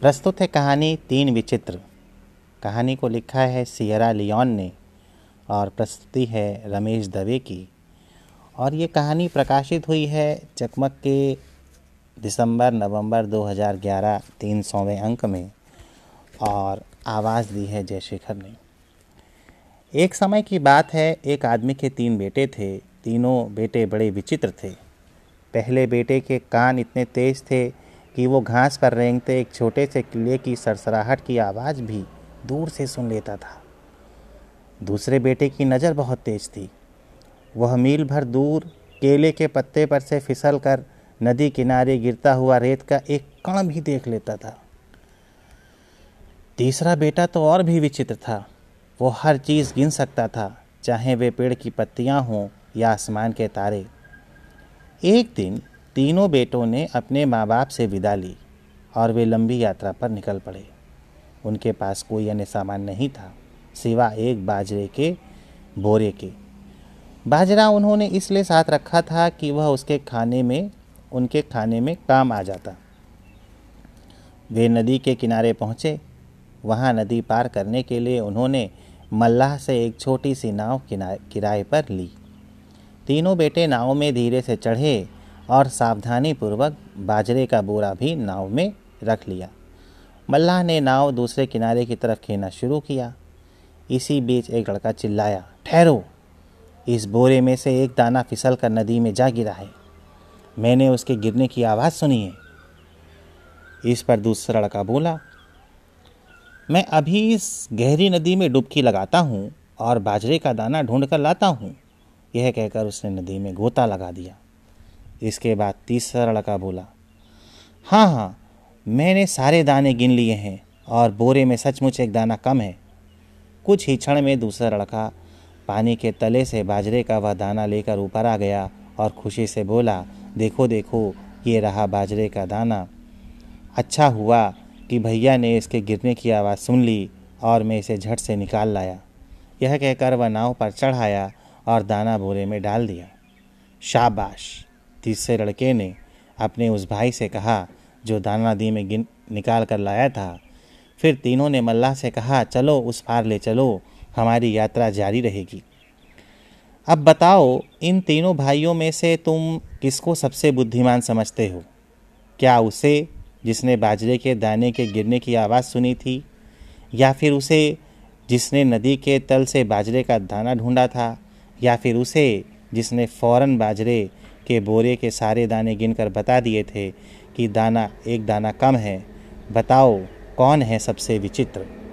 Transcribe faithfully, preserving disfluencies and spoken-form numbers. प्रस्तुत है कहानी तीन विचित्र। कहानी को लिखा है सियरा लियोन ने और प्रस्तुति है रमेश दवे की। और ये कहानी प्रकाशित हुई है चकमक के दिसंबर नवंबर दो हज़ार ग्यारह तीन सौवें अंक में और आवाज़ दी है जय शेखर ने। एक समय की बात है, एक आदमी के तीन बेटे थे। तीनों बेटे बड़े विचित्र थे। पहले बेटे के कान इतने तेज थे कि वो घास पर रेंगते एक छोटे से किले की सरसराहट की आवाज़ भी दूर से सुन लेता था। दूसरे बेटे की नज़र बहुत तेज थी। वह मील भर दूर केले के पत्ते पर से फिसलकर नदी किनारे गिरता हुआ रेत का एक कण भी देख लेता था। तीसरा बेटा तो और भी विचित्र था। वो हर चीज़ गिन सकता था, चाहे वे पेड़ की पत्तियां हों या आसमान के तारे। एक दिन तीनों बेटों ने अपने माँ बाप से विदा ली और वे लंबी यात्रा पर निकल पड़े। उनके पास कोई अन्य सामान नहीं था सिवा एक बाजरे के बोरे के। बाजरा उन्होंने इसलिए साथ रखा था कि वह उसके खाने में उनके खाने में काम आ जाता। वे नदी के किनारे पहुँचे। वहाँ नदी पार करने के लिए उन्होंने मल्लाह से एक छोटी सी नाव किराए पर ली। तीनों बेटे नाव में धीरे से चढ़े और सावधानीपूर्वक बाजरे का बोरा भी नाव में रख लिया। मल्लाह ने नाव दूसरे किनारे की तरफ खींचना शुरू किया। इसी बीच एक लड़का चिल्लाया, ठहरो, इस बोरे में से एक दाना फिसल कर नदी में जा गिरा है। मैंने उसके गिरने की आवाज़ सुनी है। इस पर दूसरा लड़का बोला, मैं अभी इस गहरी नदी में डुबकी लगाता हूँ और बाजरे का दाना ढूंढ कर लाता हूँ। यह कहकर उसने नदी में गोता लगा दिया। इसके बाद तीसरा लड़का बोला, हाँ हाँ मैंने सारे दाने गिन लिए हैं और बोरे में सचमुच एक दाना कम है। कुछ ही क्षण में दूसरा लड़का पानी के तले से बाजरे का वह दाना लेकर ऊपर आ गया और खुशी से बोला, देखो देखो ये रहा बाजरे का दाना। अच्छा हुआ कि भैया ने इसके गिरने की आवाज़ सुन ली और मैं इसे झट से निकाल लाया। यह कहकर वह नाव पर चढ़ाया और दाना बोरे में डाल दिया। शाबाश, तीसरे लड़के ने अपने उस भाई से कहा जो दाना नदी में गिन निकाल कर लाया था। फिर तीनों ने मल्लाह से कहा, चलो उस पार ले चलो, हमारी यात्रा जारी रहेगी। अब बताओ इन तीनों भाइयों में से तुम किसको सबसे बुद्धिमान समझते हो? क्या उसे जिसने बाजरे के दाने के गिरने की आवाज़ सुनी थी, या फिर उसे जिसने नदी के तल से बाजरे का दाना ढूंढा था, या फिर उसे जिसने फौरन बाजरे के बोरे के सारे दाने गिनकर बता दिए थे कि दाना एक दाना कम है? बताओ कौन है सबसे विचित्र?